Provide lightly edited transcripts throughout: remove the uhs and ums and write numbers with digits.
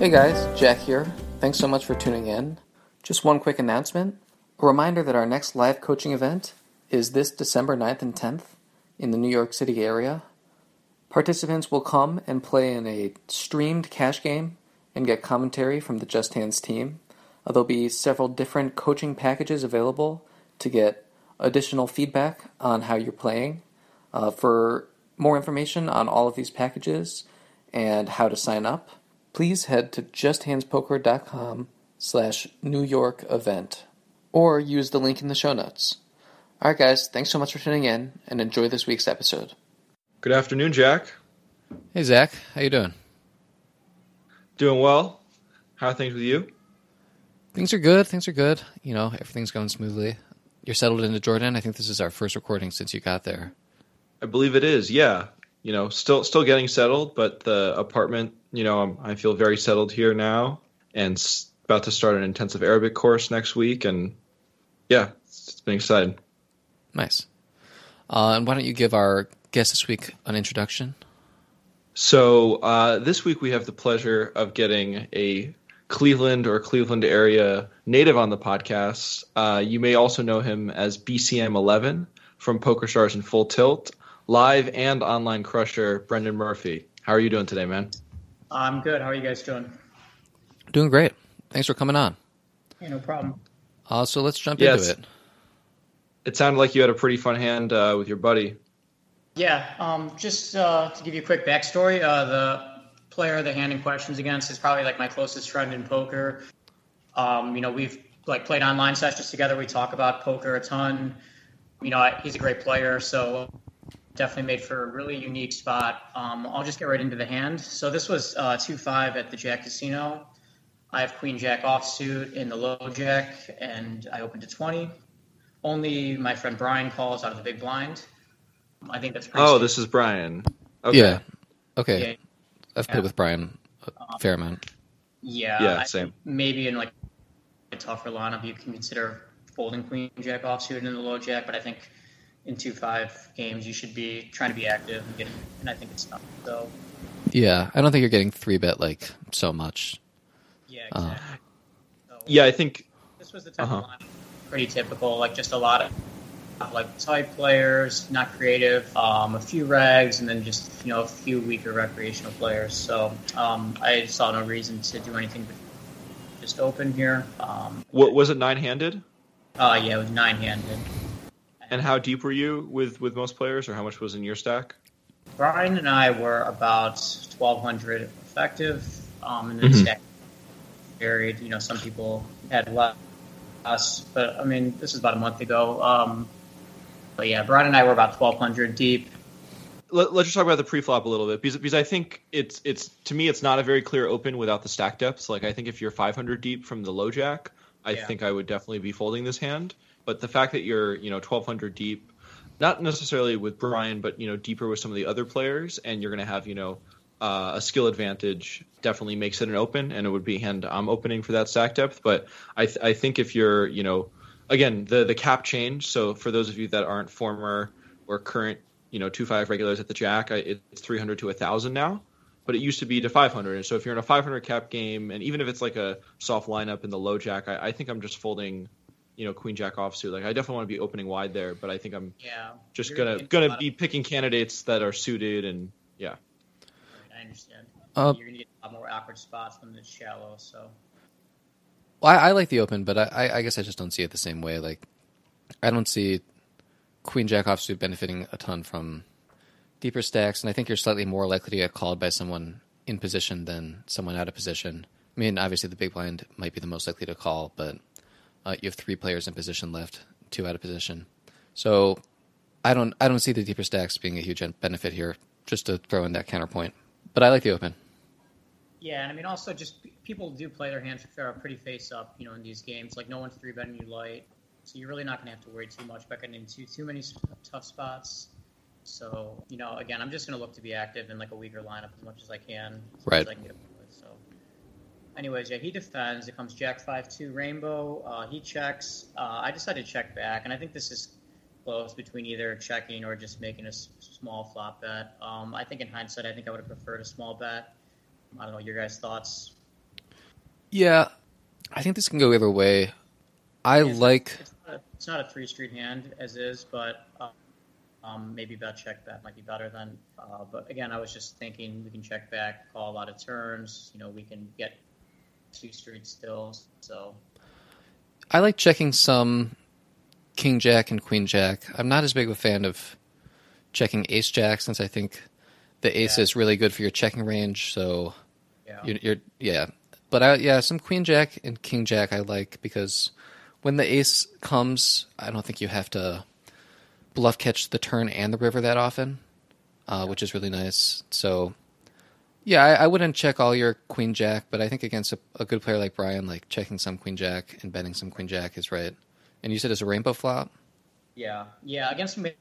Hey guys, Jack here. Thanks so much for tuning in. Just one quick announcement. A reminder that our next live coaching event is this December 9th and 10th in the New York City area. Participants will come and play in a streamed cash game and get commentary from the Just Hands team. There'll be several different coaching packages available to get additional feedback on how you're playing. For more information on all of these packages and how to sign up, please head to justhandspoker.com/New York event or use the link in the show notes. All right, guys, thanks so much for tuning in and enjoy this week's episode. Good afternoon, Jack. Hey, Zach. How you doing? Doing well. How are things with you? Things are good. You know, everything's going smoothly. You're settled into Jordan. I think this is our first recording since you got there. I believe it is, yeah. You know, still getting settled, but the apartment, you know, I feel very settled here now, and about to start an intensive Arabic course next week, and yeah, it's been exciting. Nice. And why don't you give our guest this week an introduction? So this week we have the pleasure of getting a Cleveland or Cleveland area native on the podcast. You may also know him as BCM11 from Poker Stars and Full Tilt. Live and online crusher, Brendan Murphy. How are you doing today, man? I'm good. How are you guys doing? Doing great. Thanks for coming on. Yeah, no problem. So let's jump into it. It sounded like you had a pretty fun hand with your buddy. Yeah. Just to give you a quick backstory, the player the hand in questions against is probably like my closest friend in poker. You know, we've like played online sessions together. We talk about poker a ton. You know, he's a great player, so definitely made for a really unique spot. I'll just get right into the hand. So this was 2-5 at the Jack Casino. I have Queen Jack offsuit in the low jack, and I opened to 20. Only my friend Brian calls out of the big blind. I think that's pretty safe. This is Brian. Okay. Yeah. Okay. Yeah. I've played with Brian a fair amount. Yeah. Yeah, same. Maybe in like a tougher lineup, you can consider folding Queen Jack offsuit in the low jack, but I think in 2-5 games, you should be trying to be active, and I think it's not. So, yeah, I don't think you're getting 3-bet like so much. Yeah, exactly. So, I think this was the type of line, pretty typical, like just a lot of like tight players, not creative, a few regs, and then just a few weaker recreational players. So I saw no reason to do anything but just open here. What was it? 9-handed? Yeah, it was 9-handed. And how deep were you with most players, or how much was in your stack? Brian and I were about 1,200 effective, and the stack varied. You know, some people had less, but I mean, this was about a month ago. But yeah, Brian and I were about 1,200 deep. Let's just talk about the pre-flop a little bit, because I think it's to me it's not a very clear open without the stack depths. Like I think if you're 500 deep from the low jack, I think I would definitely be folding this hand. But the fact that you're, 1,200 deep, not necessarily with Brian, but, deeper with some of the other players, and you're going to have, a skill advantage, definitely makes it an open, and it would be hand I'm opening for that stack depth. But I think if you're, again, the cap change. So for those of you that aren't former or current, 2-5 regulars at the Jack, it's 300 to 1,000 now. But it used to be to 500. And so if you're in a 500 cap game, and even if it's like a soft lineup in the low jack, I think I'm just folding Queen Jack offsuit. Like I definitely want to be opening wide there, but I think I'm just gonna be picking candidates that are suited and yeah. I understand. You're gonna get a lot more awkward spots than the shallow. So. Well, I like the open, but I guess I just don't see it the same way. Like I don't see Queen Jack offsuit benefiting a ton from deeper stacks, and I think you're slightly more likely to get called by someone in position than someone out of position. I mean, obviously the big blind might be the most likely to call, but. You have 3 players in position left, 2 out of position. So I don't see the deeper stacks being a huge benefit here, just to throw in that counterpoint. But I like the open. Yeah, and I mean also just people do play their hands pretty face up, in these games. Like no one's 3-betting you light. So you're really not going to have to worry too much about getting into too many tough spots. So, again, I'm just going to look to be active in like a weaker lineup as much as I can. Right. As I can get anyways, yeah, he defends. It comes Jack 5-2 rainbow. He checks. I decided to check back, and I think this is close between either checking or just making a small flop bet. I think in hindsight, I would have preferred a small bet. I don't know your guys' thoughts. Yeah, I think this can go either way. It's not a three-street hand as is, but maybe about check back might be better than. But again, I was just thinking we can check back, call a lot of turns. You know, we can get two streets still. So I like checking some King Jack and Queen Jack. I'm not as big of a fan of checking Ace Jack since I think the ace is really good for your checking range. So some Queen Jack and King Jack I like because when the ace comes, I don't think you have to bluff catch the turn and the river that often, which is really nice. So, yeah, I wouldn't check all your Queen Jack, but I think against a good player like Brian, like checking some Queen Jack and betting some Queen Jack is right. And you said it's a rainbow flop? Yeah. Against maybe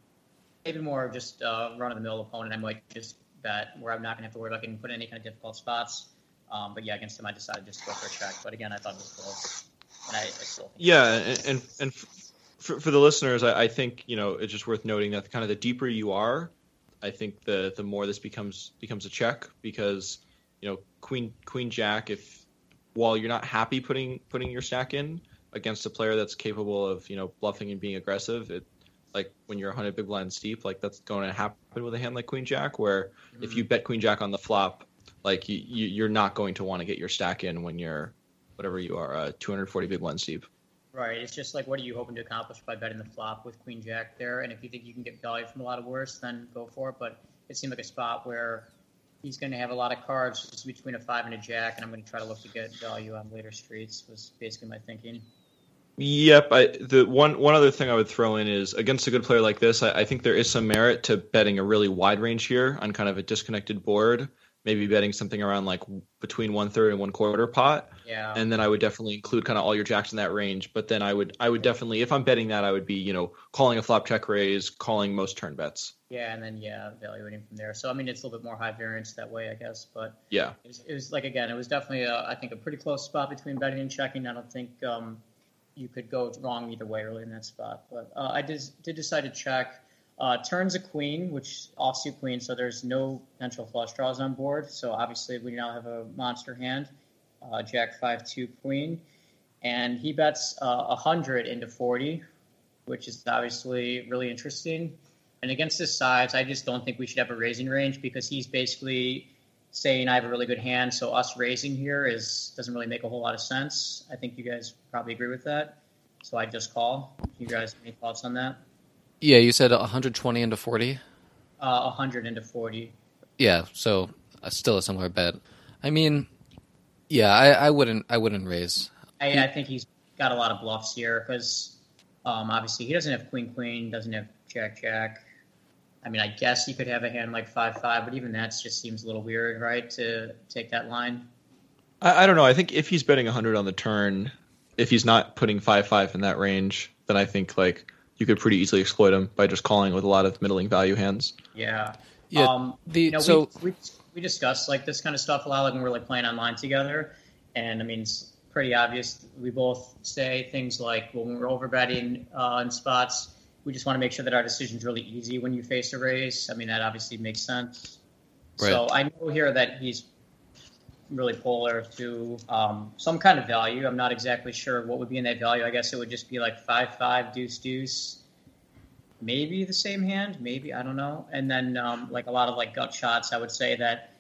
more just run-of-the-mill opponent, I might just bet where I'm not going to have to worry about getting put in any kind of difficult spots. But yeah, against him, I decided just to go for a check. But again, I thought it was close. And I still think and for the listeners, I think it's just worth noting that kind of the deeper you are, I think the more this becomes a check because Queen Jack, if while you're not happy putting your stack in against a player that's capable of bluffing and being aggressive, it like when you're 100 big blind steep, like that's going to happen with a hand like Queen Jack, where if you bet Queen Jack on the flop, like you're not going to want to get your stack in when you're whatever you are, 240 big blinds deep. Right. It's just like, what are you hoping to accomplish by betting the flop with Queen Jack there? And if you think you can get value from a lot of worse, then go for it. But it seemed like a spot where he's going to have a lot of cards just between a five and a jack, and I'm going to try to look to get value on later streets was basically my thinking. Yep. The one other thing I would throw in is against a good player like this, I think there is some merit to betting a really wide range here on kind of a disconnected board. Maybe betting something around like between 1/3 and 1/4 pot. Yeah. And then I would definitely include kind of all your jacks in that range. But then I would definitely, if I'm betting that, I would be, calling a flop check raise, calling most turn bets. Yeah. And then, evaluating from there. So, I mean, it's a little bit more high variance that way, I guess. But yeah, it was like, again, it was definitely, I think, a pretty close spot between betting and checking. I don't think you could go wrong either way really in that spot. But I did decide to check. Turns a queen, which offsuit queen, so there's no potential flush draws on board. So obviously we now have a monster hand, Jack 5-2 queen, and he bets 100 into 40, which is obviously really interesting. And against his sides, I just don't think we should have a raising range because he's basically saying I have a really good hand, so us raising here doesn't really make a whole lot of sense. I think you guys probably agree with that. So I just call. You guys have any thoughts on that? Yeah, you said 120 into 40? 100 into 40. Yeah, so still a similar bet. I mean, yeah, I wouldn't raise. I think he's got a lot of bluffs here because obviously he doesn't have queen, doesn't have jack. I mean, I guess he could have a hand like 5-5, but even that just seems a little weird, right, to take that line? I don't know. I think if he's betting 100 on the turn, if he's not putting 5-5 in that range, then I think like you could pretty easily exploit him by just calling with a lot of middling value hands. Yeah. Yeah. We discuss like this kind of stuff a lot, like when we're like playing online together. And I mean, it's pretty obvious. We both say things like, well, when we're overbetting in spots, we just want to make sure that our decision's really easy when you face a raise. I mean, that obviously makes sense. Right. So I know here that he's really polar to some kind of value. I'm not exactly sure what would be in that value. I guess it would just be like 5-5, deuce, maybe the same hand, maybe, I don't know. And then like a lot of like gut shots, I would say that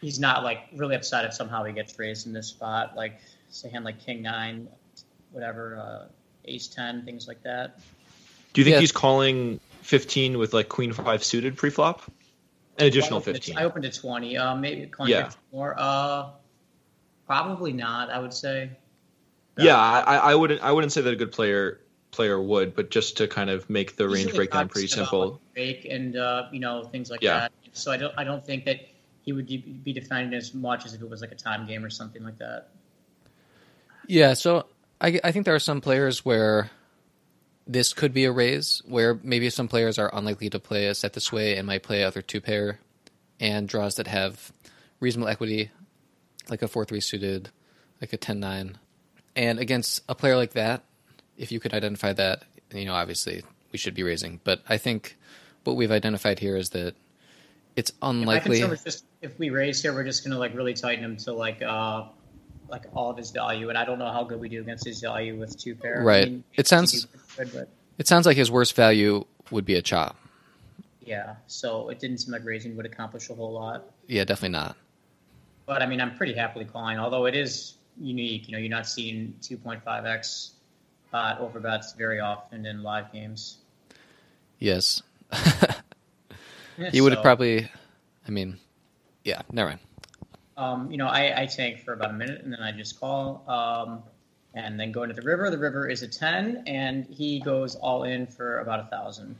he's not like really upset if somehow he gets raised in this spot, like say hand like King 9, whatever, Ace 10, things like that. Do you think he's calling 15 with like Queen 5 suited pre-flop? An additional 15. I opened to 20. Maybe calling 15 more. Probably not. I would say. No. Yeah, I wouldn't say that a good player would, but just to kind of make the range breakdown pretty simple. Fake and things like that. So I don't think that he would be defined as much as if it was like a time game or something like that. Yeah. So I think there are some players where this could be a raise where maybe some players are unlikely to play a set this way and might play other two pair and draws that have reasonable equity, like a 4-3 suited, like a 10-9. And against a player like that, if you could identify that, obviously we should be raising. But I think what we've identified here is that it's unlikely. If we raise here, we're just going to like really tighten them to like like all of his value, and I don't know how good we do against his value with two pair. Right. I mean, it sounds like his worst value would be a chop. Yeah, so it didn't seem like raising would accomplish a whole lot. Yeah, definitely not. But I mean, I'm pretty happily calling, although it is unique. You know, you're not seeing 2.5x pot overbets very often in live games. Yes. You would have probably. I mean, yeah, never mind. You know, I tank for about a minute, and then I just call, and then go into the river. The river is a 10, and he goes all in for about 1,000.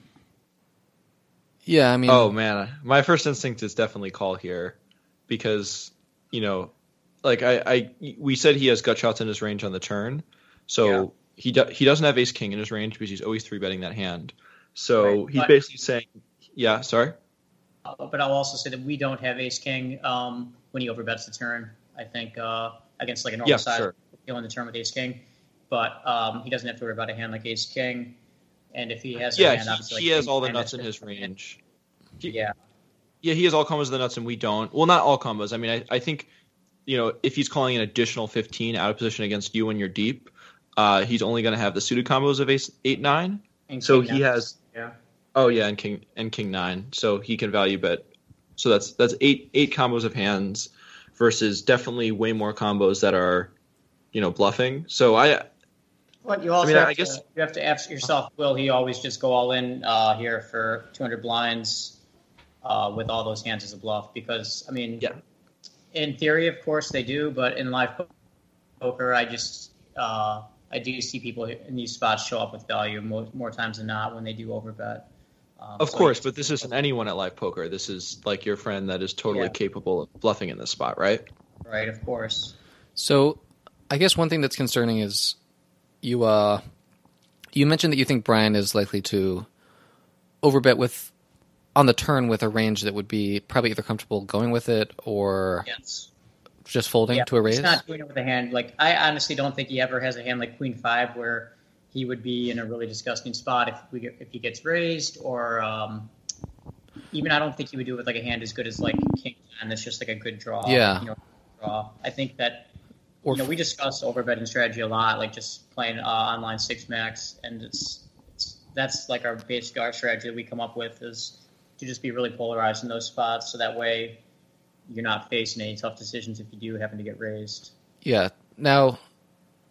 Yeah, I mean. Oh man, my first instinct is definitely call here, because you know, like we said he has gut shots in his range on the turn, so yeah. He doesn't have ace king in his range because he's always 3-betting that hand. So right. He's basically saying, yeah, sorry. But I'll also say that we don't have ace king when he overbets the turn. I think against like a normal side, sure. Killing the turn with ace king, but he doesn't have to worry about a hand like ace king. And if he has, a hand, obviously he has all the nuts in his range. He has all combos of the nuts, and we don't. Well, not all combos. I mean, I think you know if he's calling an additional 15 out of position against you when you're deep, he's only going to have the suited combos of ace 8-9. And so he has. Yeah. Oh yeah, and king nine, so he can value bet. So that's eight combos of hands versus definitely way more combos that are, you know, bluffing. So you have to ask yourself: will he always just go all in here for 200 blinds with all those hands as a bluff? Because I mean, in theory, of course they do, but in live poker, I just. I do see people in these spots show up with value more times than not when they do overbet. Of course, but this isn't anyone at live poker. This is like your friend that is totally capable of bluffing in this spot, right? Right, of course. So I guess one thing that's concerning is you mentioned that you think Brian is likely to overbet on the turn with a range that would be probably either comfortable going with it or... Yes. Just folding to a raise? He's not doing it with a hand. Like, I honestly don't think he ever has a hand like Queen 5 where he would be in a really disgusting spot if he gets raised, or even I don't think he would do it with like a hand as good as like King 10. That's just like a good draw. Yeah. You know, draw. I think that we discuss overbetting strategy a lot, like just playing online 6-max, and that's like our basic strategy that we come up with is to just be really polarized in those spots so that way you're not facing any tough decisions if you do happen to get raised. Yeah. Now,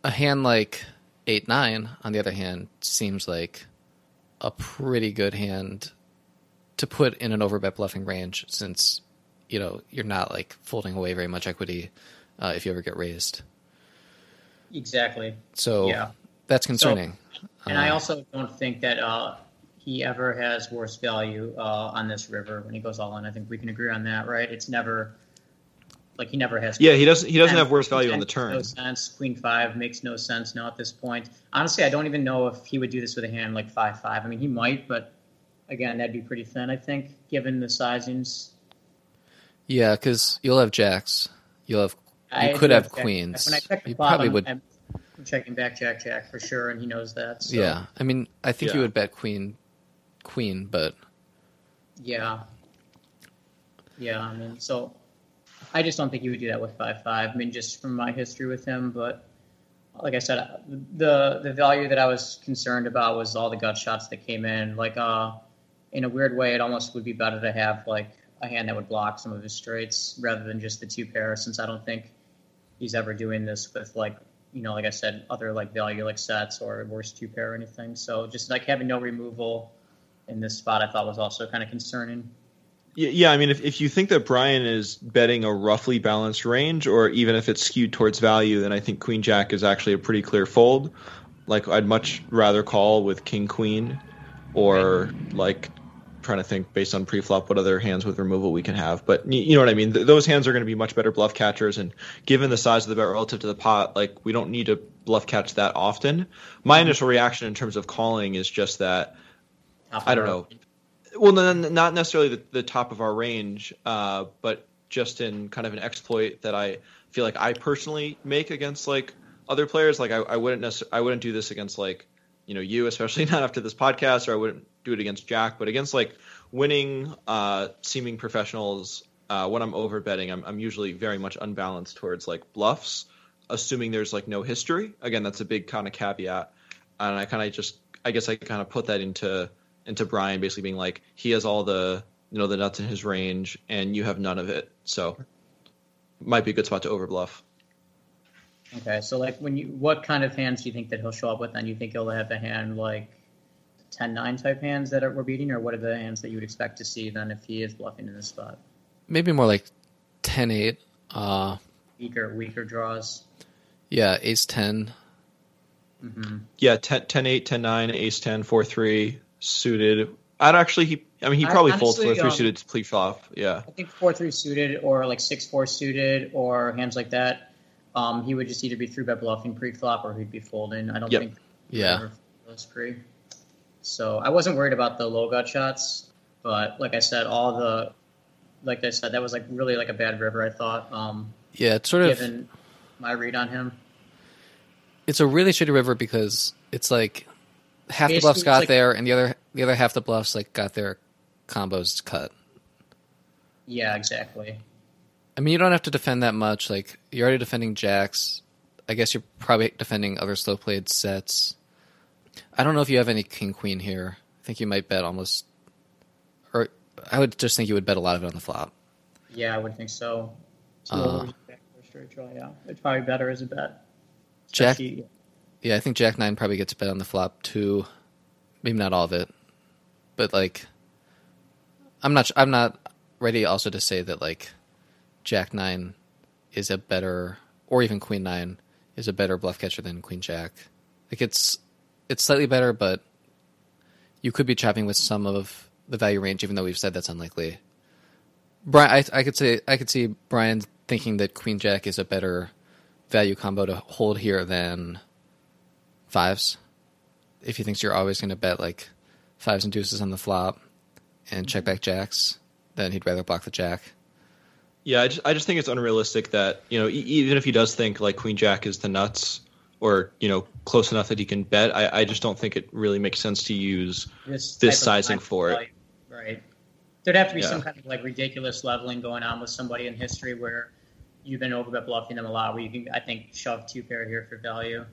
a hand like 8-9, on the other hand, seems like a pretty good hand to put in an overbet bluffing range since, you know, you're not, like, folding away very much equity if you ever get raised. Exactly. So that's concerning. So, and I also don't think that he ever has worse value on this river when he goes all in. I think we can agree on that, right? It's never like he never has. Yeah, he doesn't have worse value on the turn. No sense. Queen 5 makes no sense now at this point. Honestly, I don't even know if he would do this with a hand like 5-5. I mean, he might, but again, that'd be pretty thin, I think, given the sizings. Yeah, because you'll have jacks. You could have queens. When I check the bottom, probably would. I'm checking back jack for sure, and he knows that. So. Yeah, I mean, I think you would bet queen, but I mean, so I just don't think he would do that with 5-5. I mean, just from my history with him, but like I said, the value that I was concerned about was all the gut shots that came in. Like in a weird way, it almost would be better to have like a hand that would block some of his straights rather than just the two pair, since I don't think he's ever doing this with like, you know, like I said, other like value like sets or worse two pair or anything. So just like having no removal in this spot, I thought was also kind of concerning. Yeah, I mean, if you think that Brian is betting a roughly balanced range, or even if it's skewed towards value, then I think Queen Jack is actually a pretty clear fold. Like, I'd much rather call with King Queen, or like trying to think based on preflop what other hands with removal we can have. But you know what I mean? Those hands are going to be much better bluff catchers, and given the size of the bet relative to the pot, like we don't need to bluff catch that often. My initial reaction in terms of calling is just that. I don't know. Well, not necessarily the top of our range, but just in kind of an exploit that I feel like I personally make against like other players. Like I wouldn't do this against like, you know, you, especially not after this podcast, or I wouldn't do it against Jack, but against like winning seeming professionals, when I'm overbetting, I'm usually very much unbalanced towards like bluffs. assuming there's like no history. Again, that's a big kind of caveat. And I kind of just, I guess I kind of put that into Brian basically being like, he has all the, you know, the nuts in his range and you have none of it. So might be a good spot to overbluff. Okay. So like when you, what kind of hands do you think that he'll show up with? And you think he'll have a hand like 10-9 type hands that we're beating, or what are the hands that you would expect to see then if he is bluffing in this spot? Maybe more like 10-8. Weaker draws. Yeah, ace-10. Mm-hmm. Yeah, 10-8, 10-9, ace-10, 4-3, suited. I'd actually, he probably folds 4-3 suited to pre-flop, yeah. I think 4-3 suited or like 6-4 suited or hands like that, he would just either be through bet bluffing pre-flop or he'd be folding. I don't think he would ever those pre. So I wasn't worried about the low gut shots, but like I said, that was like really like a bad river, I thought. Yeah, it's sort of given my read on him. It's a really shitty river because it's like half the bluffs got there, and the other half the bluffs like got their combos cut. Yeah, exactly. I mean, you don't have to defend that much. Like you're already defending jacks. I guess you're probably defending other slow played sets. I don't know if you have any king queen here. I think you might bet almost, or I would just think you would bet a lot of it on the flop. Yeah, I would think so. It's probably better as a bet. Especially, Jack, yeah, I think Jack 9 probably gets a bet on the flop too. Maybe not all of it, but like, I'm not ready also to say that like Jack 9 is a better, or even Queen 9 is a better bluff catcher than Queen Jack. Like it's slightly better, but you could be chopping with some of the value range, even though we've said that's unlikely. Brian, I could see Brian thinking that Queen Jack is a better value combo to hold here than fives. If he thinks you're always going to bet like fives and deuces on the flop and check back jacks, then he'd rather block the jack. Yeah, I just think it's unrealistic that, you know, even if he does think like Queen Jack is the nuts or, you know, close enough that he can bet, I just don't think it really makes sense to use this sizing for it. Right. There'd have to be some kind of like ridiculous leveling going on with somebody in history where you've been overbet bluffing them a lot, where you can, I think, shove two pair here for value.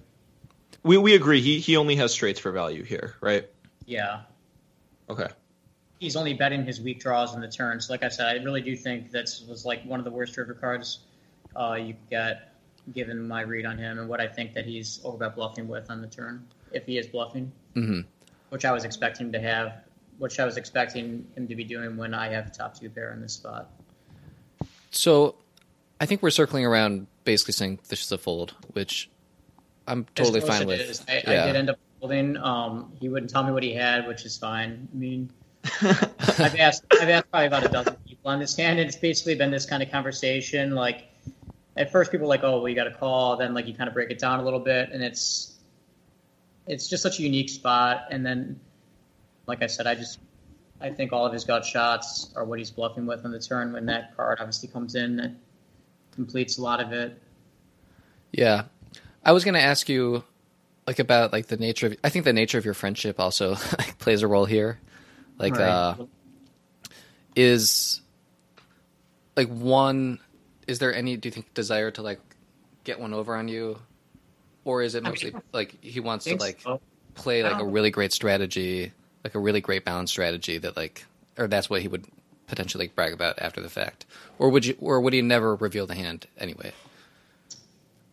We agree. He only has straights for value here, right? Yeah. Okay. He's only betting his weak draws in the turn. So like I said, I really do think this was like one of the worst river cards you get, given my read on him and what I think that he's overbet bluffing with on the turn, if he is bluffing, mm-hmm. which I was expecting him to have. Which I was expecting him to be doing when I have top two pair in this spot. So I think we're circling around basically saying this is a fold, which I'm totally fine with. I did end up folding. He wouldn't tell me what he had, which is fine. I mean, I've asked probably about a dozen people on this hand, and it's basically been this kind of conversation. Like at first people are like, oh, well, you got a call. Then like you kind of break it down a little bit, and it's just such a unique spot. And then, like I said, I think all of his gut shots are what he's bluffing with on the turn when that card obviously comes in and completes a lot of it. Yeah. I was going to ask you like about like the nature of, I think the nature of your friendship also like, plays a role here. Like right. Is there any, do you think, desire to like get one over on you, or is it mostly like he wants to like play like a really great strategy? Like a really great balanced strategy that like, or that's what he would potentially brag about after the fact, or would he never reveal the hand anyway?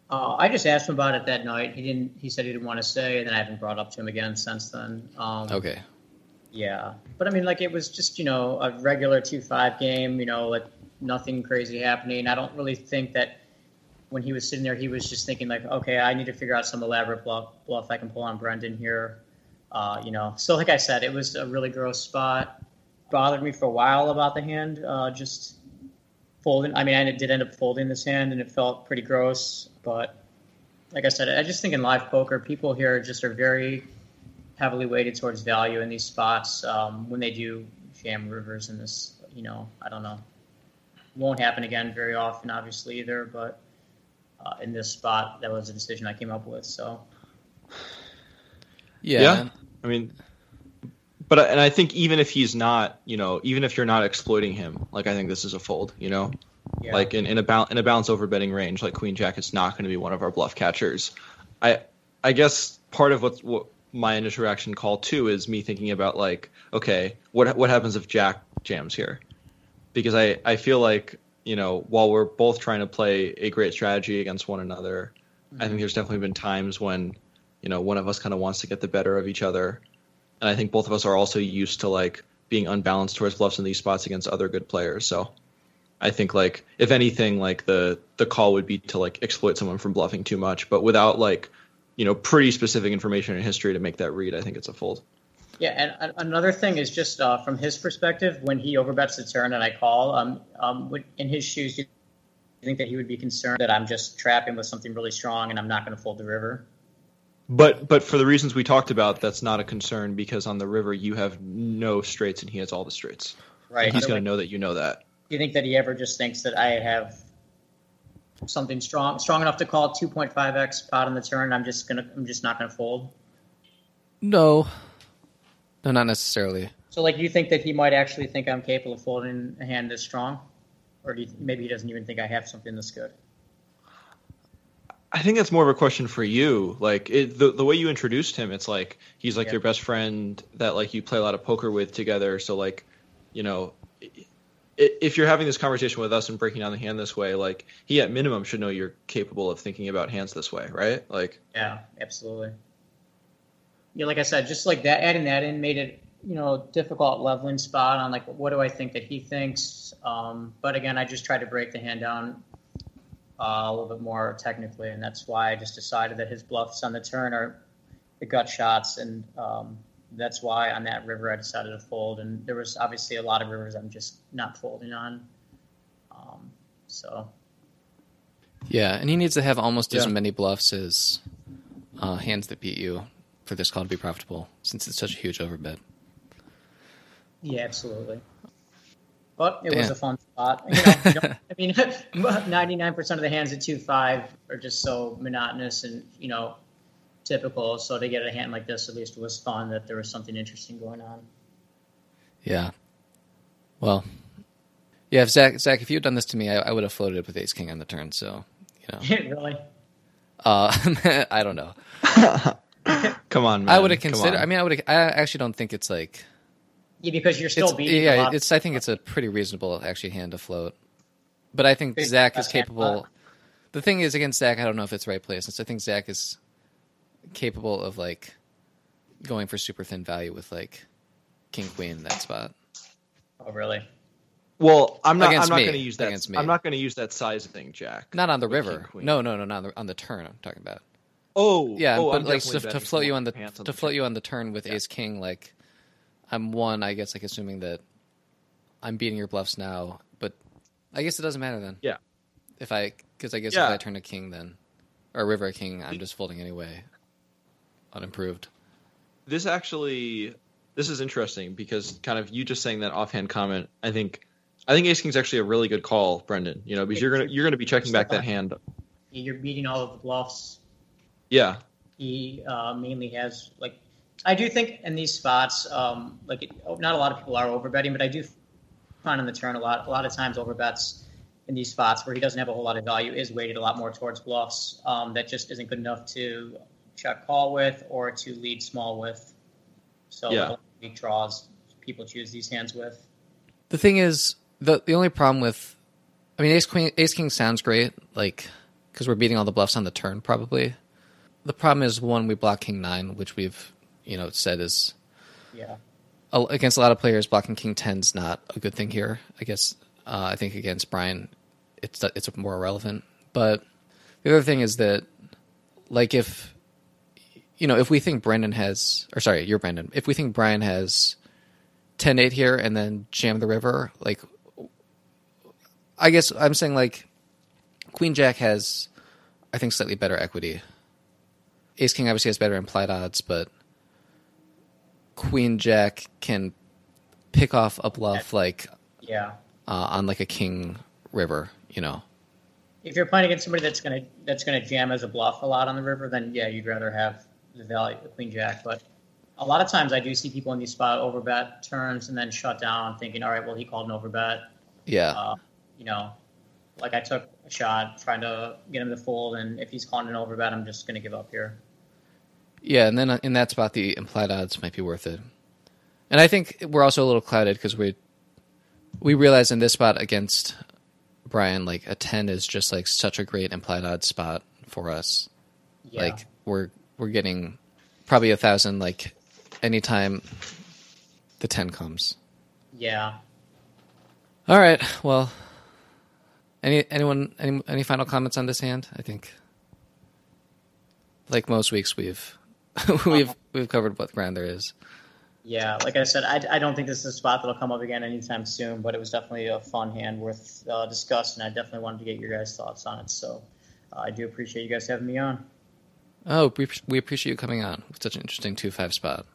I just asked him about it that night. He said he didn't want to say, and then I haven't brought up to him again since then. Okay. Yeah. But I mean, like it was just, you know, a regular 2-5 game, you know, like nothing crazy happening. I don't really think that when he was sitting there, he was just thinking like, okay, I need to figure out some elaborate bluff I can pull on Brendan here. You know, so like I said, it was a really gross spot. Bothered me for a while about the hand, just folding. I mean, I did end up folding this hand, and it felt pretty gross. But like I said, I just think in live poker, people here just are very heavily weighted towards value in these spots when they do jam rivers in this. You know, I don't know. Won't happen again very often, obviously, either. But in this spot, that was a decision I came up with. So. Yeah. I mean, but and I think even if he's not, you know, even if you're not exploiting him, like I think this is a fold, you know, Yeah. Like in a bounce over betting range, like Queen Jack is not going to be one of our bluff catchers. I guess part of what my initial reaction call too is me thinking about like, okay, what happens if Jack jams here? Because I feel like, you know, while we're both trying to play a great strategy against one another, mm-hmm. I think there's definitely been times when, you know, one of us kind of wants to get the better of each other. And I think both of us are also used to like being unbalanced towards bluffs in these spots against other good players. So I think like, if anything, like the call would be to like exploit someone from bluffing too much, but without like, you know, pretty specific information and history to make that read, I think it's a fold. Yeah, and another thing is just from his perspective, when he overbets the turn and I call, in his shoes, do you think that he would be concerned that I'm just trapping with something really strong and I'm not going to fold the river? But for the reasons we talked about, that's not a concern because on the river you have no straights and he has all the straights. Right. He's going to know that you know that. Do you think that he ever just thinks that I have something strong enough to call 2.5x pot on the turn? And I'm just not going to fold. No, not necessarily. So, like, you think that he might actually think I'm capable of folding a hand this strong? Or maybe he doesn't even think I have something this good? I think that's more of a question for you. Like, the way you introduced him, it's like he's, like, your best friend that, like, you play a lot of poker with together. So, like, you know, if you're having this conversation with us and breaking down the hand this way, like, he at minimum should know you're capable of thinking about hands this way, right? Like, yeah, absolutely. Yeah, like I said, just like that, adding that in made it, you know, difficult leveling spot on like, what do I think that he thinks? But again, I just tried to break the hand down a little bit more technically, and that's why I just decided that his bluffs on the turn are the gut shots, and that's why on that river I decided to fold. And there was obviously a lot of rivers I'm just not folding on. Yeah, and he needs to have almost as many bluffs as hands that beat you for this call to be profitable, since it's such a huge overbet. Yeah, absolutely. But it was a fun spot. You know, I mean, 99% of the hands at 2-5 are just so monotonous and, you know, typical. So to get a hand like this, at least, was fun that there was something interesting going on. Yeah. Well, yeah, if Zach, if you had done this to me, I would have floated up with Ace King on the turn. So, you know. Really? I don't know. Come on, man. I would have considered. I mean, I actually don't think it's like. Yeah, because you're still beating. Yeah, it's. I think it's a pretty reasonable actually hand to float. But I think Zach is capable. The thing is against Zach, I don't know if it's the right play since I think Zach is capable of like going for super thin value with like King Queen in that spot. Oh really? Well, I'm not going to use that. Against me. I'm not going to use that size thing, Jack. Not on the river. No, not on the turn. I'm talking about. Oh, yeah, but like to float you on the turn with Ace King, like I'm one. I guess like assuming that I'm beating your bluffs now, but I guess it doesn't matter then. Yeah, if I turn a king then or river a king, I'm just folding anyway, unimproved. This is interesting because kind of you just saying that offhand comment. I think Ace King's actually a really good call, Brendan. You know, because you're gonna be checking back that hand. You're beating all of the bluffs. Yeah, he mainly has like I do think in these spots not a lot of people are overbetting, but I do find on the turn a lot of times overbets in these spots where he doesn't have a whole lot of value is weighted a lot more towards bluffs that just isn't good enough to check call with or to lead small with. So big draws people choose these hands with. The thing is the only problem with Ace King sounds great like because we're beating all the bluffs on the turn probably. The problem is, one, we block King 9, which we've, you know, said is against a lot of players, blocking King 10 is not a good thing here. I guess I think against Brian, it's more relevant. But the other thing is that, like, if we think if we think Brian has 10-8 here and then jam the river, like, I guess I'm saying, like, Queen Jack has, I think, slightly better equity. Ace King obviously has better implied odds, but Queen Jack can pick off a bluff on like a King River, you know. If you're playing against somebody that's gonna jam as a bluff a lot on the river, then yeah, you'd rather have the value of Queen Jack. But a lot of times I do see people in these spot overbet turns and then shut down, thinking, all right, well he called an overbet. Yeah, you know, Like, I took a shot, tried to get him to fold, and if he's calling an overbet, I'm just going to give up here. Yeah, and then in that spot, the implied odds might be worth it. And I think we're also a little clouded because we realize in this spot against Brian, like, a 10 is just, like, such a great implied odds spot for us. Yeah. Like, we're getting probably 1,000, like, anytime the 10 comes. Yeah. All right, well... Any final comments on this hand? I think, like most weeks, we've covered what ground there is. Yeah, like I said, I don't think this is a spot that'll come up again anytime soon. But it was definitely a fun hand worth discussing. I definitely wanted to get your guys' thoughts on it. So I do appreciate you guys having me on. Oh, we appreciate you coming on. It's such an interesting 2-5 spot.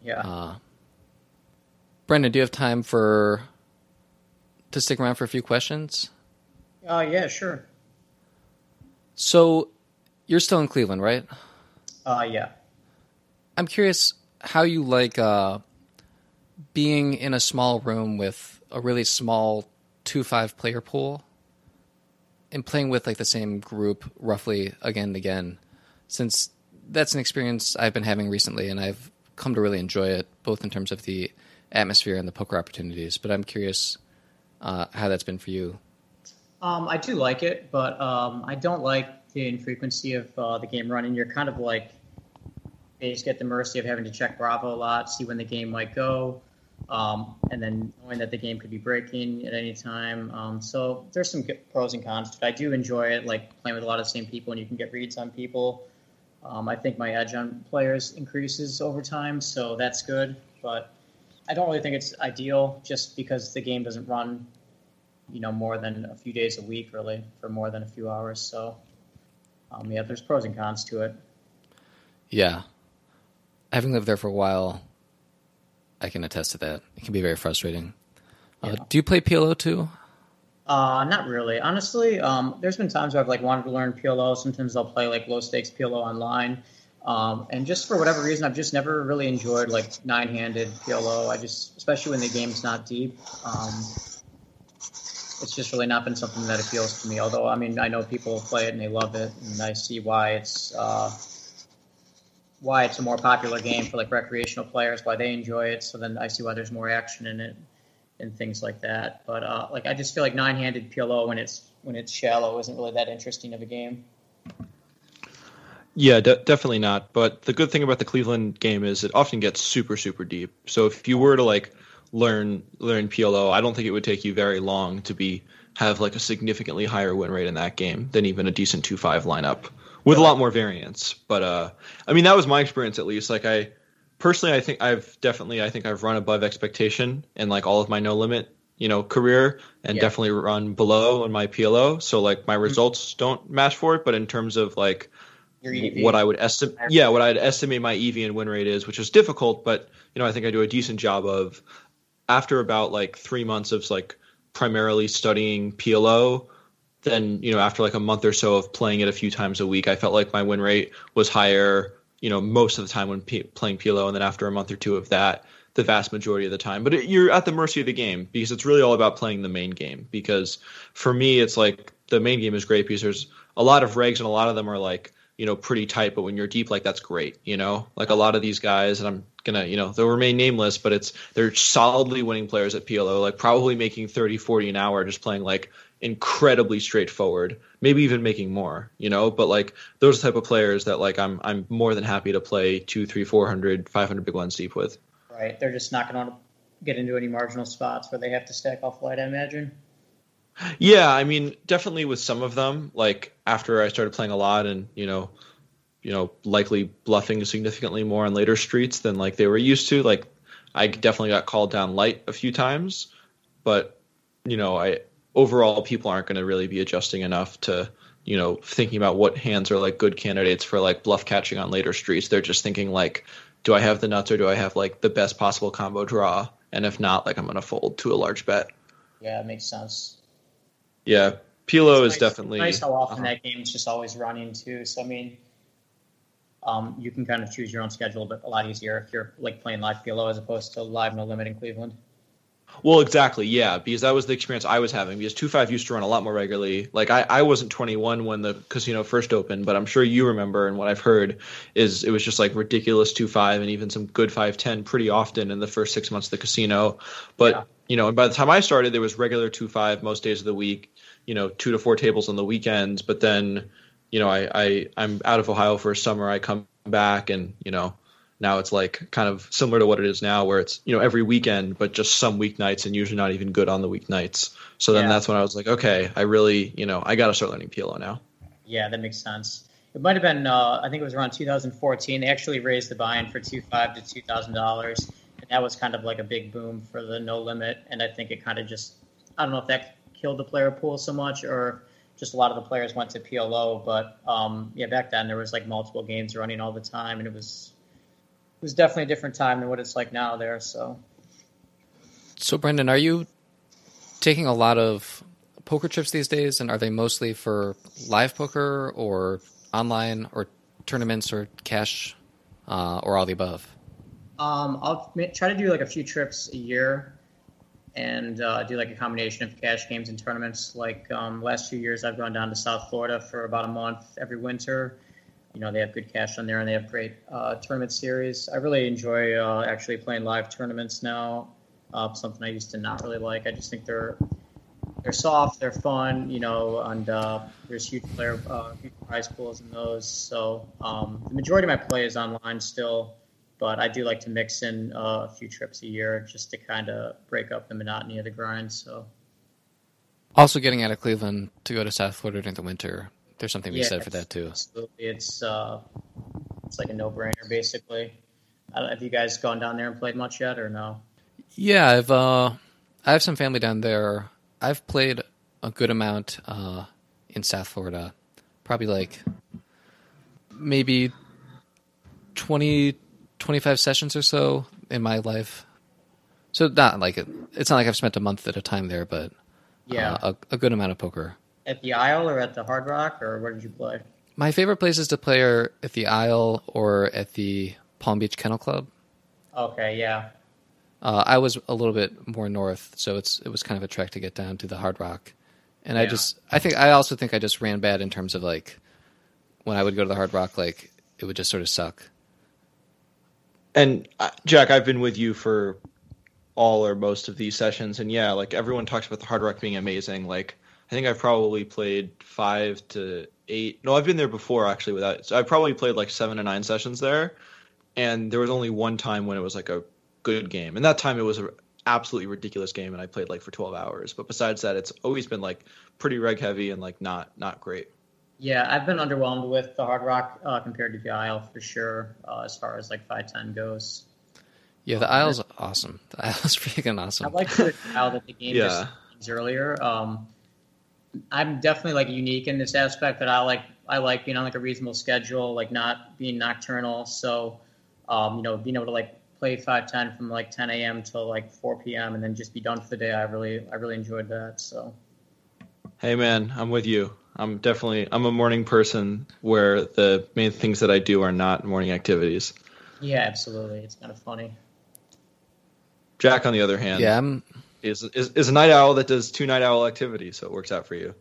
Yeah. Brendan, do you have time to stick around for a few questions? Yeah, sure. So you're still in Cleveland, right? Yeah. I'm curious how you like being in a small room with a really small 2-5 player pool and playing with, like, the same group roughly again and again, since that's an experience I've been having recently, and I've come to really enjoy it, both in terms of the atmosphere and the poker opportunities. But I'm curious how that's been for you. I do like it, but I don't like the infrequency of the game running. You're kind of like basically at the mercy of having to check Bravo a lot, see when the game might go, and then knowing that the game could be breaking at any time. So there's some good pros and cons, but I do enjoy it, like playing with a lot of the same people, and you can get reads on people. I think my edge on players increases over time, so that's good. But I don't really think it's ideal just because the game doesn't run more than a few days a week, really, for more than a few hours. So, yeah, there's pros and cons to it. Yeah. Having lived there for a while, I can attest to that. It can be very frustrating. Yeah. Do you play PLO, too? Not really. Honestly, there's been times where I've, like, wanted to learn PLO. Sometimes I'll play, like, low-stakes PLO online. And just for whatever reason, I've just never really enjoyed, like, 9-handed PLO. Especially when the game's not deep, it's just really not been something that appeals to me. Although, I mean, I know people play it and they love it, and I see why it's a more popular game for, like, recreational players, why they enjoy it. So then I see why there's more action in it and things like that. But like, I just feel like 9-handed PLO when it's shallow isn't really that interesting of a game. Yeah, definitely not. But the good thing about the Cleveland game is it often gets super, super deep. So if you were to, like, learn PLO, I don't think it would take you very long to have like a significantly higher win rate in that game than even a decent 2-5 lineup with a lot more variance. But I mean, that was my experience, at least. Like, I personally, I think I've run above expectation in, like, all of my no limit, career, and definitely run below on my PLO. So, like, my results don't match for it, but in terms of, like, what I'd estimate my EV and win rate is, which is difficult, but I think I do a decent job of. After about, like, 3 months of, like, primarily studying PLO, then, after, like, a month or so of playing it a few times a week, I felt like my win rate was higher, most of the time when playing PLO. And then after a month or two of that, the vast majority of the time. But you're at the mercy of the game, because it's really all about playing the main game. Because for me, it's like the main game is great because there's a lot of regs, and a lot of them are, like, pretty tight, but when you're deep, like, that's great, like a lot of these guys, and I'm gonna, they'll remain nameless, but they're solidly winning players at PLO, like, probably making 30-40 an hour, just playing, like, incredibly straightforward, maybe even making more, but, like, those type of players that, like, I'm more than happy to play 200, 300, 400, 500 big ones deep with. Right. They're just not gonna get into any marginal spots where they have to stack off light, I imagine. Yeah, I mean, definitely with some of them, like, after I started playing a lot and, likely bluffing significantly more on later streets than, like, they were used to, like, I definitely got called down light a few times, but, overall, people aren't going to really be adjusting enough to, thinking about what hands are, like, good candidates for, like, bluff catching on later streets. They're just thinking, like, do I have the nuts, or do I have, like, the best possible combo draw? And if not, like, I'm going to fold to a large bet. Yeah, it makes sense. Yeah, PLO is definitely... It's nice how often that game is just always running, too. So, I mean, you can kind of choose your own schedule, but a lot easier if you're, like, playing live PLO as opposed to live no limit in Cleveland. Well, exactly. Yeah. Because that was the experience I was having, because 2.5 used to run a lot more regularly. Like I wasn't 21 when the casino first opened, but I'm sure you remember. And what I've heard is it was just like ridiculous 2.5 and even some good 5.10 pretty often in the first 6 months of the casino. But, you know, and by the time I started, there was regular 2.5 most days of the week, you know, 2 to 4 tables on the weekends. But then, you know, I'm out of Ohio for a summer. I come back and, you know, now it's like kind of similar to what it is now where it's, you know, every weekend, but just some weeknights and usually not even good on the weeknights. So then that's when I was like, okay, I really, you know, I got to start learning PLO now. Yeah, that makes sense. It might have been, I think it was around 2014. They actually raised the buy-in for $2,500 to $2,000. And that was kind of like a big boom for the no limit. And I think it kind of just, I don't know if that killed the player pool so much or just a lot of the players went to PLO. But yeah, back then there was like multiple games running all the time and it was definitely a different time than what it's like now there. So Brendan, are you taking a lot of poker trips these days, and are they mostly for live poker or online or tournaments or cash or all the above? I'll try to do like a few trips a year and do like a combination of cash games and tournaments. Like last few years, I've gone down to South Florida for about a month every winter. You know, they have good cash on there and they have great tournament series. I really enjoy actually playing live tournaments now, something I used to not really like. I just think they're soft, they're fun, you know, and there's huge player prize pools in those. So the majority of my play is online still, but I do like to mix in a few trips a year just to kind of break up the monotony of the grind. So also getting out of Cleveland to go to South Florida during the winter. There's something to be said for that, too. Absolutely. It's like a no-brainer, basically. I don't, have you guys gone down there and played much yet, or no? Yeah, I have some family down there. I've played a good amount in South Florida, probably like maybe 20, 25 sessions or so in my life. So not like it's not like I've spent a month at a time there, but a good amount of poker. At the Isle or at the Hard Rock, or where did you play? My favorite places to play are at the Isle or at the Palm Beach Kennel Club. Okay, yeah. I was a little bit more north, so it was kind of a trek to get down to the Hard Rock. And I also think I just ran bad in terms of like when I would go to the Hard Rock, like it would just sort of suck. And Jack, I've been with you for all or most of these sessions, and yeah, like everyone talks about the Hard Rock being amazing, like. I think I've probably played 5 to 8. No, I've been there before actually. So I probably played like 7 to 9 sessions there, and there was only one time when it was like a good game, and that time it was an absolutely ridiculous game, and I played like for 12 hours. But besides that, it's always been like pretty reg heavy and like not great. Yeah, I've been underwhelmed with the Hard Rock compared to the Isle for sure, as far as like 5-10 goes. Yeah, the Isle's awesome. The Isle's freaking awesome. I like the Isle that the game just ends earlier. I'm definitely like unique in this aspect that I like being on like a reasonable schedule, like not being nocturnal. So, you know, being able to like play 5-10 from like 10 a.m. till like 4 p.m. and then just be done for the day. I really enjoyed that. So, hey man, I'm with you. I'm a morning person where the main things that I do are not morning activities. Yeah, absolutely. It's kind of funny. Jack, on the other hand, is a night owl that does 2 night owl activities, so it works out for you.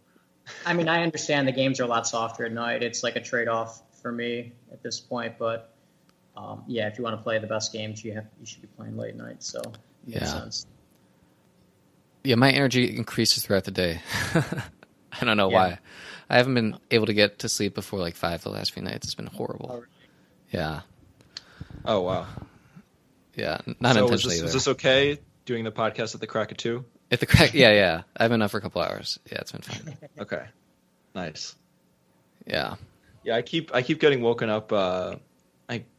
I mean, I understand the games are a lot softer at night. It's like a trade-off for me at this point, but yeah, if you want to play the best games, you should be playing late night, so it makes sense. Yeah, my energy increases throughout the day. I don't know why. I haven't been able to get to sleep before like 5 the last few nights. It's been horrible. Oh, really? Yeah. Oh, wow. Yeah, not so intentionally either. Is this okay? Doing the podcast at the crack of 2? At the crack, yeah. I've been up for a couple hours. Yeah, it's been fine. Okay, nice. Yeah. I keep getting woken up. I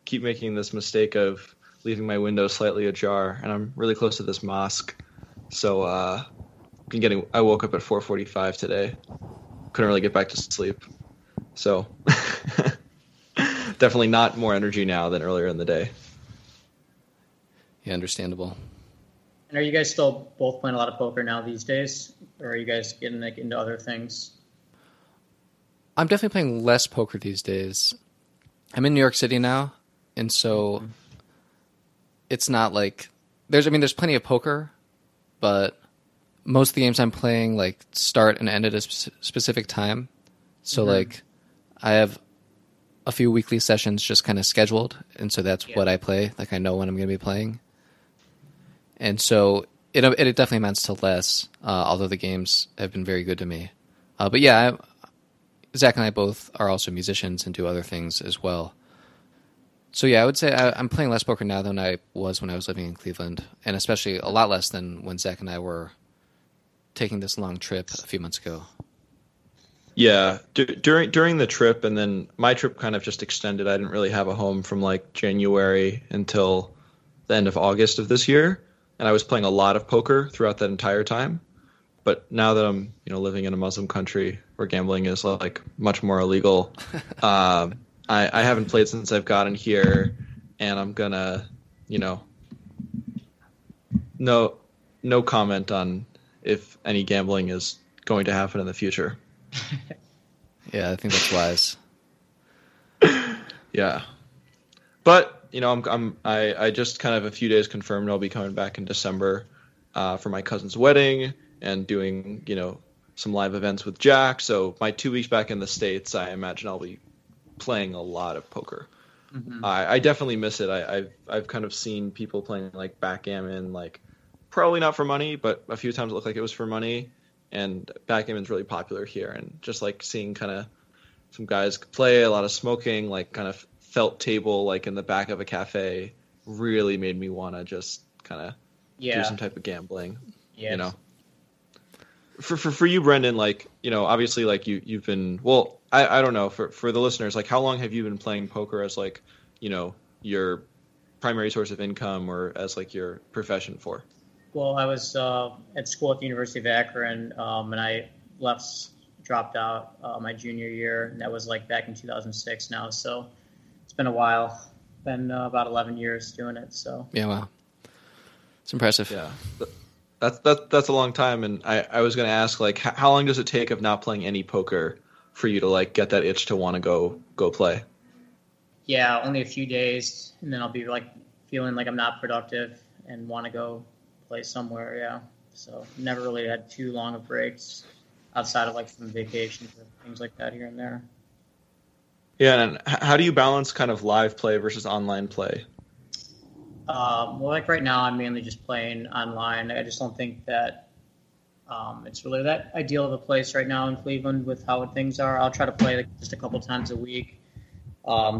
keep making this mistake of leaving my window slightly ajar, and I'm really close to this mosque. So I woke up at 4:45 today. Couldn't really get back to sleep. So definitely not more energy now than earlier in the day. Yeah, understandable. And are you guys still both playing a lot of poker now these days, or are you guys getting like into other things? I'm definitely playing less poker these days. I'm in New York City now, and so it's not like there's plenty of poker, but most of the games I'm playing like start and end at a specific time. So like I have a few weekly sessions just kind of scheduled, and so that's what I play. Like I know when I'm going to be playing, and so it definitely amounts to less. Although the games have been very good to me, but yeah, Zach and I both are also musicians and do other things as well. So yeah, I would say I'm playing less poker now than I was when I was living in Cleveland, and especially a lot less than when Zach and I were taking this long trip a few months ago. Yeah, during the trip, and then my trip kind of just extended. I didn't really have a home from like January until the end of August of this year, and I was playing a lot of poker throughout that entire time. But now that I'm, living in a Muslim country where gambling is like much more illegal, I haven't played since I've gotten here, and I'm gonna, no comment on if any gambling is going to happen in the future. Yeah, I think that's wise. Yeah, but I just kind of a few days confirmed I'll be coming back in December for my cousin's wedding and doing some live events with Jack. So my 2 weeks back in the States, I imagine I'll be playing a lot of poker. Mm-hmm. I definitely miss it. I've kind of seen people playing like backgammon, like probably not for money, but a few times it looked like it was for money. And backgammon's really popular here, and just like seeing kind of some guys play, a lot of smoking, like kind of felt table, like in the back of a cafe, really made me want to just kind of do some type of gambling. Yes. For you, Brendan, like obviously, like you've been I don't know, for the listeners, like how long have you been playing poker as like your primary source of income or as like your profession for? Well, I was at school at the University of Akron, and I dropped out my junior year, and that was like back in 2006 now. So it's been a while, been about 11 years doing it. So yeah, wow, it's impressive. Yeah, that's a long time. And I was going to ask, like, how long does it take of not playing any poker for you to like get that itch to want to go play? Yeah, only a few days, and then I'll be like feeling like I'm not productive and want to go play somewhere. Yeah, so never really had too long of breaks outside of like some vacations and things like that here and there. Yeah, and how do you balance kind of live play versus online play? Well, like right now, I'm mainly just playing online. I just don't think that it's really that ideal of a place right now in Cleveland with how things are. I'll try to play like just a couple times a week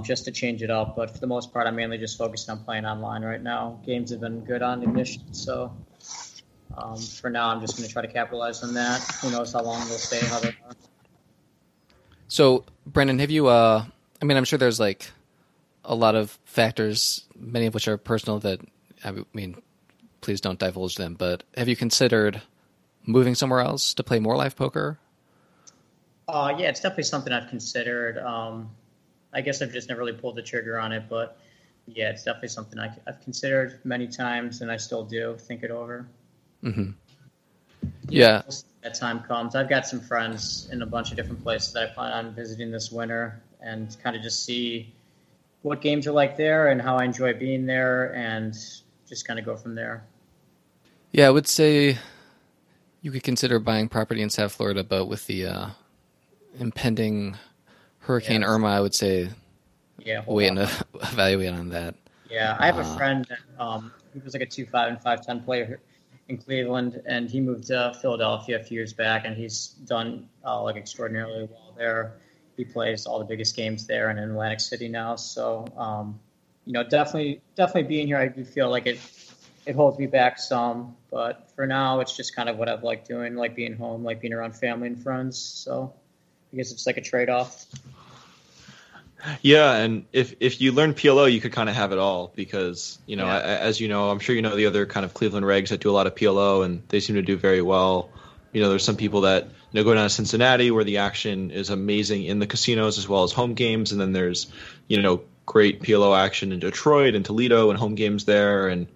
just to change it up. But for the most part, I'm mainly just focused on playing online right now. Games have been good on Ignition. So for now, I'm just going to try to capitalize on that. Who knows how long they'll stay, how they are. So, Brendan, have you I'm sure there's like a lot of factors, many of which are personal that, please don't divulge them. But have you considered moving somewhere else to play more live poker? Yeah, it's definitely something I've considered. I guess I've just never really pulled the trigger on it, but yeah, it's definitely something I've considered many times, and I still do think it over. Mm-hmm. Yeah. That time comes. I've got some friends in a bunch of different places that I plan on visiting this winter and kind of just see what games are like there and how I enjoy being there and just kind of go from there. Yeah, I would say you could consider buying property in South Florida, but with the impending Hurricane Irma, I would say wait and evaluate on that. Yeah, I have a friend that he was like a 2-5 and 5-10 player in Cleveland, and he moved to Philadelphia a few years back, and he's done like extraordinarily well there. He plays all the biggest games there and in Atlantic City now. So, definitely being here, I do feel like it holds me back some. But for now, it's just kind of what I've liked doing, like being home, like being around family and friends. So I guess it's like a trade-off. Yeah, and if you learn PLO, you could kind of have it all because, as you know, I'm sure you know the other kind of Cleveland regs that do a lot of PLO, and they seem to do very well. There's some people that go down to Cincinnati where the action is amazing in the casinos as well as home games, and then there's, great PLO action in Detroit and Toledo and home games there. And,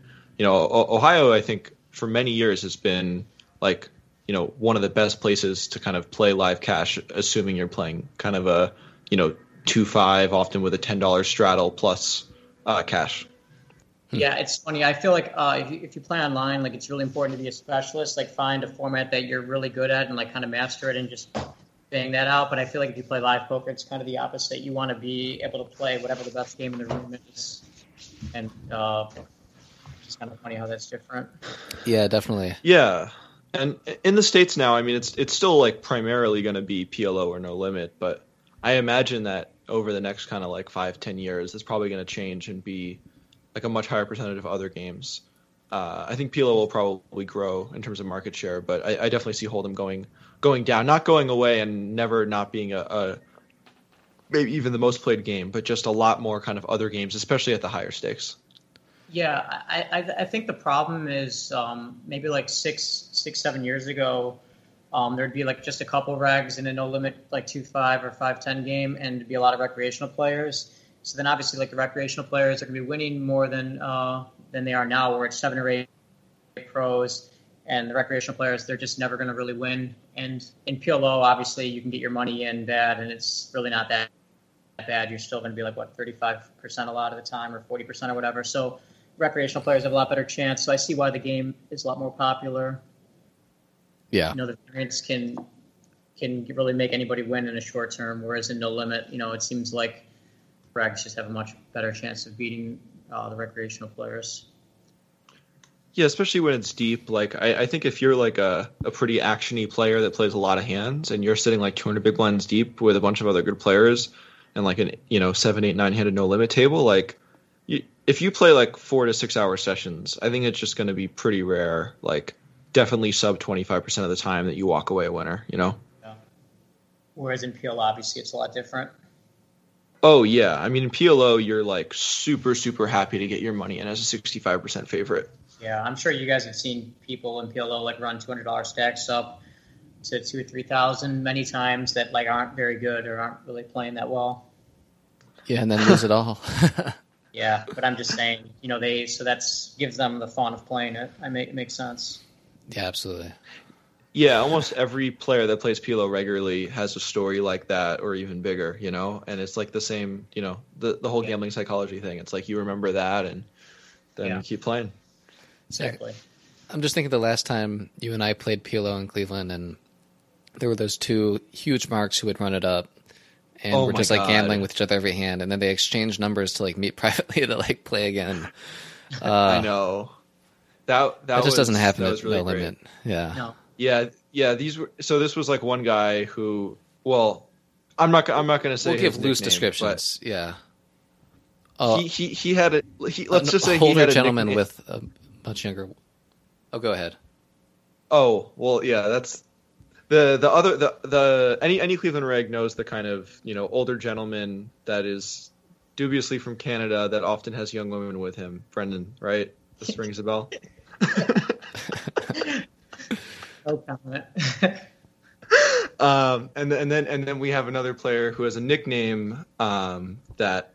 Ohio, I think, for many years has been like – one of the best places to kind of play live cash, assuming you're playing kind of a, 2-5, often with a $10 straddle plus cash. Yeah, it's funny. I feel like if you play online, like, it's really important to be a specialist. Like, find a format that you're really good at and, like, kind of master it and just bang that out. But I feel like if you play live poker, it's kind of the opposite. You want to be able to play whatever the best game in the room is. And it's kind of funny how that's different. Yeah, definitely. Yeah. And in the States now, I mean, it's still, like, primarily going to be PLO or no limit. But I imagine that over the next kind of, like, 5-10 years, it's probably going to change and be like a much higher percentage of other games. I think PLO will probably grow in terms of market share, but I definitely see Hold'em going down, not going away and never not being a maybe even the most played game, but just a lot more kind of other games, especially at the higher stakes. Yeah, I think the problem is maybe like 6-7 years ago, there'd be like just a couple regs in a no limit like 2-5 or 5-10 game, and there'd be a lot of recreational players. So then obviously like the recreational players are going to be winning more than they are now, where it's 7 or 8 pros, and the recreational players, they're just never going to really win. And in PLO, obviously you can get your money in bad, and it's really not that bad. You're still going to be like, what, 35% a lot of the time, or 40% or whatever. So recreational players have a lot better chance. So I see why the game is a lot more popular. Yeah. You know, the variants can really make anybody win in a short term, whereas in no limit, you know, it seems like regs just have a much better chance of beating the recreational players. Yeah, especially when it's deep. Like, I think if you're like a pretty action-y player that plays a lot of hands, and you're sitting like 200 big blinds deep with a bunch of other good players and like an, you know, 7-8-9-handed no limit table, like if you play like 4 to 6 hour sessions, I think it's just going to be pretty rare. Like, definitely sub 25% of the time that you walk away a winner, you know? Yeah. Whereas in PLO, obviously, it's a lot different. Oh, yeah. I mean, in PLO, you're, like, super, super happy to get your money in as a 65% favorite. Yeah, I'm sure you guys have seen people in PLO, like, run $200 stacks up to $2,000 or $3,000 many times that, like, aren't very good or aren't really playing that well. Yeah, and then lose it all. Yeah, but I'm just saying, you know, that gives them the fun of playing it. It makes sense. Yeah, absolutely. Yeah, almost every player that plays PLO regularly has a story like that or even bigger, you know? And it's like the same, you know, the whole gambling psychology thing. It's like you remember that and then you keep playing. Exactly. I'm just thinking the last time you and I played PLO in Cleveland, and there were those two huge marks who would run it up and were just like gambling with each other every hand. And then they exchanged numbers to like meet privately to like play again. I know. That just doesn't happen at really no limit. Yeah. No. Yeah. This was like one guy who. Well, I'm not going to say. We'll give loose descriptions. Yeah. He had a. Let's just say he had a gentleman nickname with a much younger. Oh, go ahead. Oh well, yeah. That's the other any Cleveland reg knows the kind of, you know, older gentleman that is dubiously from Canada that often has young women with him. Brendan, right? This rings a bell. No comment. And then we have another player who has a nickname that,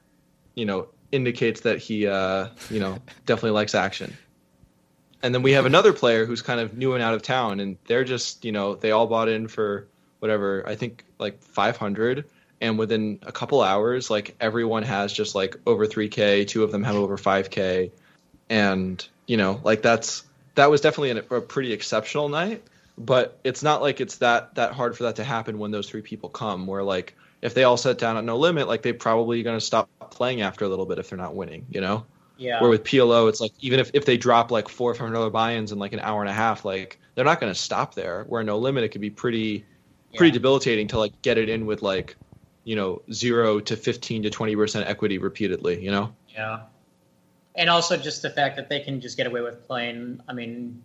you know, indicates that he you know, definitely likes action. And then we have another player who's kind of new and out of town, and they're just, you know, they all bought in for whatever, I think like 500, and within a couple hours, like everyone has just like over 3K, two of them have over 5K, and you know, like that was definitely a pretty exceptional night, but it's not like it's that hard for that to happen when those three people come, where like if they all sit down at no limit, like they're probably going to stop playing after a little bit if they're not winning, you know? Yeah. Where with PLO, it's like even if they drop like $400 or $500 buy-ins in like an hour and a half, like they're not going to stop there. Where no limit, it could be pretty debilitating to like get it in with like, you know, 0 to 15 to 20% equity repeatedly, you know? Yeah. And also just the fact that they can just get away with playing. I mean,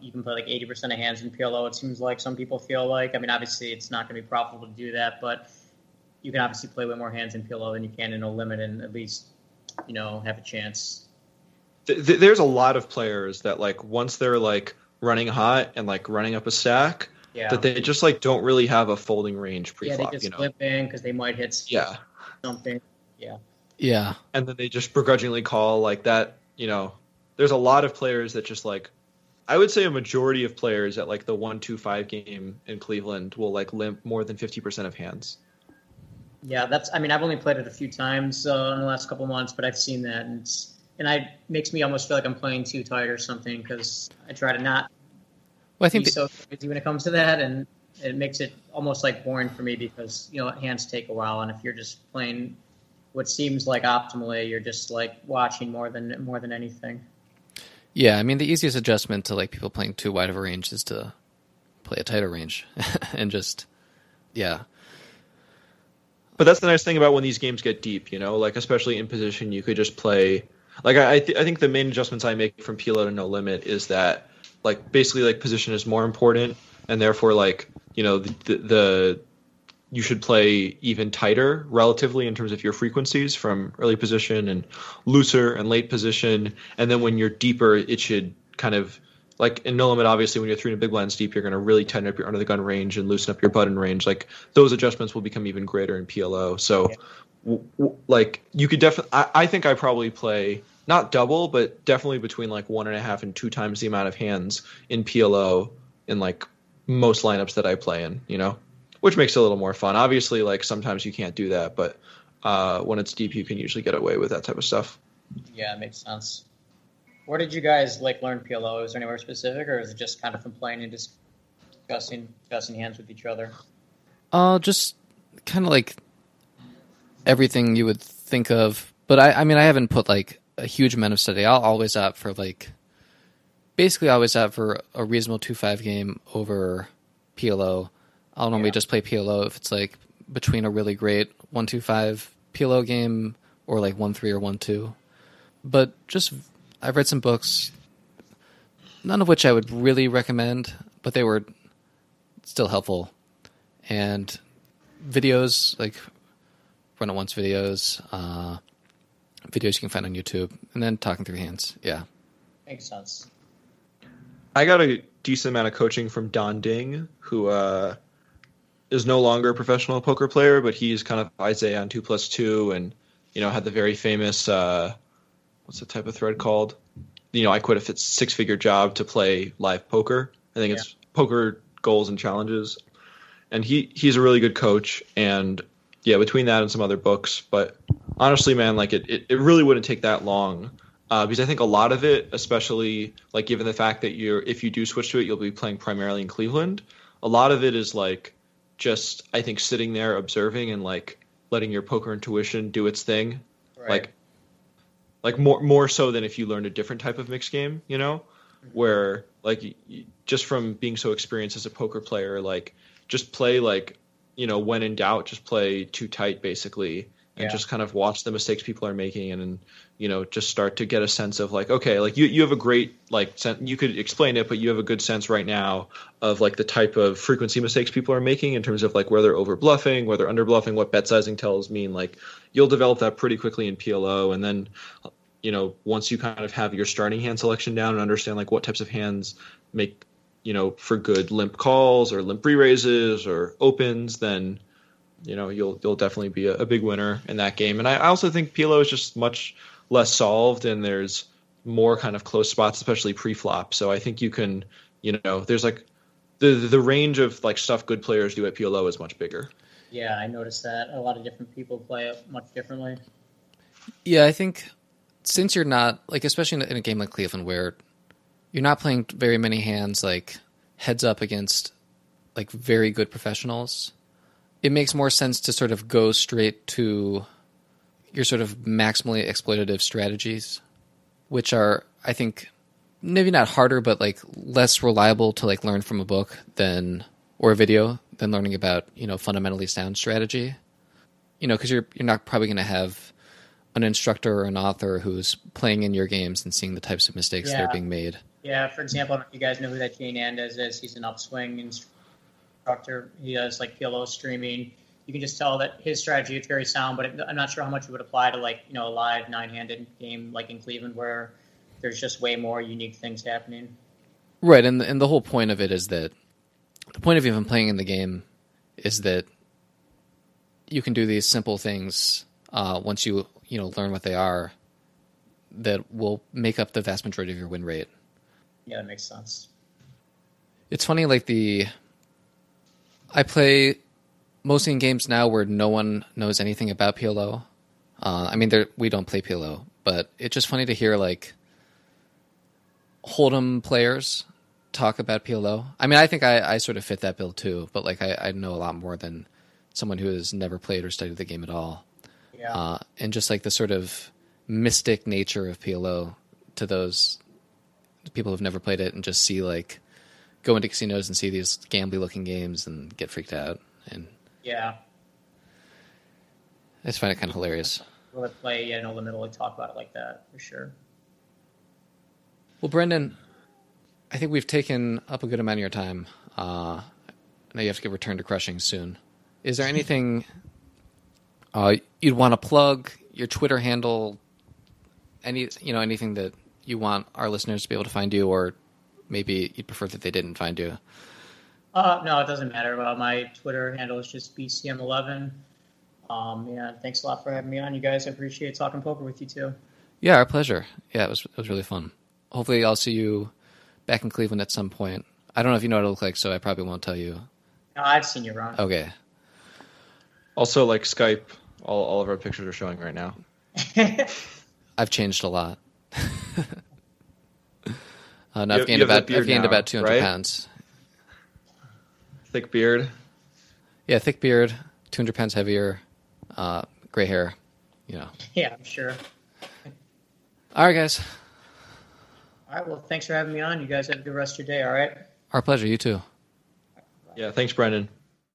you can play like 80% of hands in PLO, it seems like some people feel like. I mean, obviously it's not going to be profitable to do that, but you can obviously play way more hands in PLO than you can in no limit and at least, you know, have a chance. There's a lot of players that like once they're like running hot and like running up a stack, that they just like don't really have a folding range pre-flop. Yeah, they just flip in because they might hit something. Yeah. Yeah. And then they just begrudgingly call like that, you know. There's a lot of players that just like, I would say a majority of players at like the 1-2-5 game in Cleveland will like limp more than 50% of hands. Yeah, I've only played it a few times in the last couple months, but I've seen that, and it's and it makes me almost feel like I'm playing too tight or something, because I try to not be so crazy when it comes to that, and it makes it almost like boring for me because, you know, hands take a while, and if you're just playing what seems like optimally, you're just like watching more than anything. Yeah, I mean, the easiest adjustment to like people playing too wide of a range is to play a tighter range and just, yeah. But that's the nice thing about when these games get deep, you know, like especially in position, you could just play. Like I think the main adjustments I make from PLO to No Limit is that like basically like position is more important, and therefore like, you know, the you should play even tighter relatively in terms of your frequencies from early position and looser and late position. And then when you're deeper, it should kind of like in No Limit, obviously, when you're three in a big blind deep, you're going to really tighten up your under the gun range and loosen up your button range. Like those adjustments will become even greater in PLO. So like you could definitely, I think I probably play not double, but definitely between like 1.5 and 2 times the amount of hands in PLO in like most lineups that I play in, you know? Which makes it a little more fun. Obviously, like sometimes you can't do that, but when it's deep, you can usually get away with that type of stuff. Yeah, it makes sense. Where did you guys like learn PLO? Is there anywhere specific, or is it just kind of from playing and discussing hands with each other? Just kind of like everything you would think of. But I mean, I haven't put like a huge amount of study. I'll always opt for like basically always opt for a reasonable 2-5 game over PLO. I'll normally just play PLO if it's like between a really great 1-2-5 PLO game or like 1-3 or 1-2. But just I've read some books, none of which I would really recommend, but they were still helpful. And videos like run at once videos, videos you can find on YouTube, and then talking through hands. Yeah, makes sense. I got a decent amount of coaching from Don Ding, who is no longer a professional poker player, but he's kind of Isaiah on 2+2 and, you know, had the very famous, what's the type of thread called? You know, I quit a 6-figure job to play live poker. I think it's poker goals and challenges. And he's a really good coach. And yeah, between that and some other books, but honestly, man, like it really wouldn't take that long. Because I think a lot of it, especially like given the fact that if you do switch to it, you'll be playing primarily in Cleveland. A lot of it is like, just I think sitting there observing and like letting your poker intuition do its thing, right. like more so than if you learned a different type of mixed game, you know, where like just from being so experienced as a poker player, like just play like, you know, when in doubt, just play too tight basically, and just kind of watch the mistakes people are making, and you know, just start to get a sense of like, okay, like you have a great like you could explain it, but you have a good sense right now of like the type of frequency mistakes people are making in terms of like where they're over bluffing, where they're under bluffing, what bet sizing tells mean. Like you'll develop that pretty quickly in PLO, and then, you know, once you kind of have your starting hand selection down and understand like what types of hands make, you know, for good limp calls or limp re-raises or opens, then you know you'll definitely be a big winner in that game. And I also think PLO is just much less solved, and there's more kind of close spots, especially pre-flop. So I think you can, you know, there's like the range of like stuff good players do at PLO is much bigger. Yeah, I noticed that a lot of different people play it much differently. Yeah, I think since you're not like, especially in a game like Cleveland where you're not playing very many hands like heads up against like very good professionals, it makes more sense to sort of go straight to your sort of maximally exploitative strategies, which are, I think, maybe not harder, but like less reliable to like learn from a book than, or a video, than learning about, you know, fundamentally sound strategy, you know, cause you're not probably going to have an instructor or an author who's playing in your games and seeing the types of mistakes that are being made. Yeah. For example, I don't know if you guys know who that Jay Nandez is. He's an Upswing instructor. He does like PLO streaming. You can just tell that his strategy is very sound, but I'm not sure how much it would apply to like, you know, a live 9-handed game like in Cleveland where there's just way more unique things happening. Right, and the whole point of it is that the point of even playing in the game is that you can do these simple things once you know learn what they are that will make up the vast majority of your win rate. Yeah, that makes sense. It's funny, like I play mostly in games now where no one knows anything about PLO. I mean, we don't play PLO, But it's just funny to hear like Hold'em players talk about PLO. I mean, I think I sort of fit that bill too, but like I know a lot more than someone who has never played or studied the game at all. Yeah. And just like the sort of mystic nature of PLO to those people who've never played it and just see like go into casinos and see these gambly looking games and get freaked out. And yeah, I just find it kind of hilarious. We'll play, yeah, no limit, we'll talk about it like that for sure. Well, Brendan, I think we've taken up a good amount of your time. Now you have to get returned to crushing soon. Is there anything you'd want to plug, your Twitter handle, anything that you want our listeners to be able to find you, or maybe you'd prefer that they didn't find you? No, it doesn't matter. Well, my Twitter handle is just BCM11. Yeah, thanks a lot for having me on, you guys. I appreciate talking poker with you too. Yeah, our pleasure. Yeah, it was really fun. Hopefully I'll see you back in Cleveland at some point. I don't know if you know what it'll look like, so I probably won't tell you. No, I've seen you, Ron. Okay. Also, like Skype, all of our pictures are showing right now. I've changed a lot. I've gained about 200 right? pounds. Thick beard. Yeah, thick beard, 200 pounds heavier, gray hair, you know. Yeah, I'm sure. All right, guys. All right, well, thanks for having me on. You guys have a good rest of your day, all right? Our pleasure. You too. Yeah, thanks, Brendan.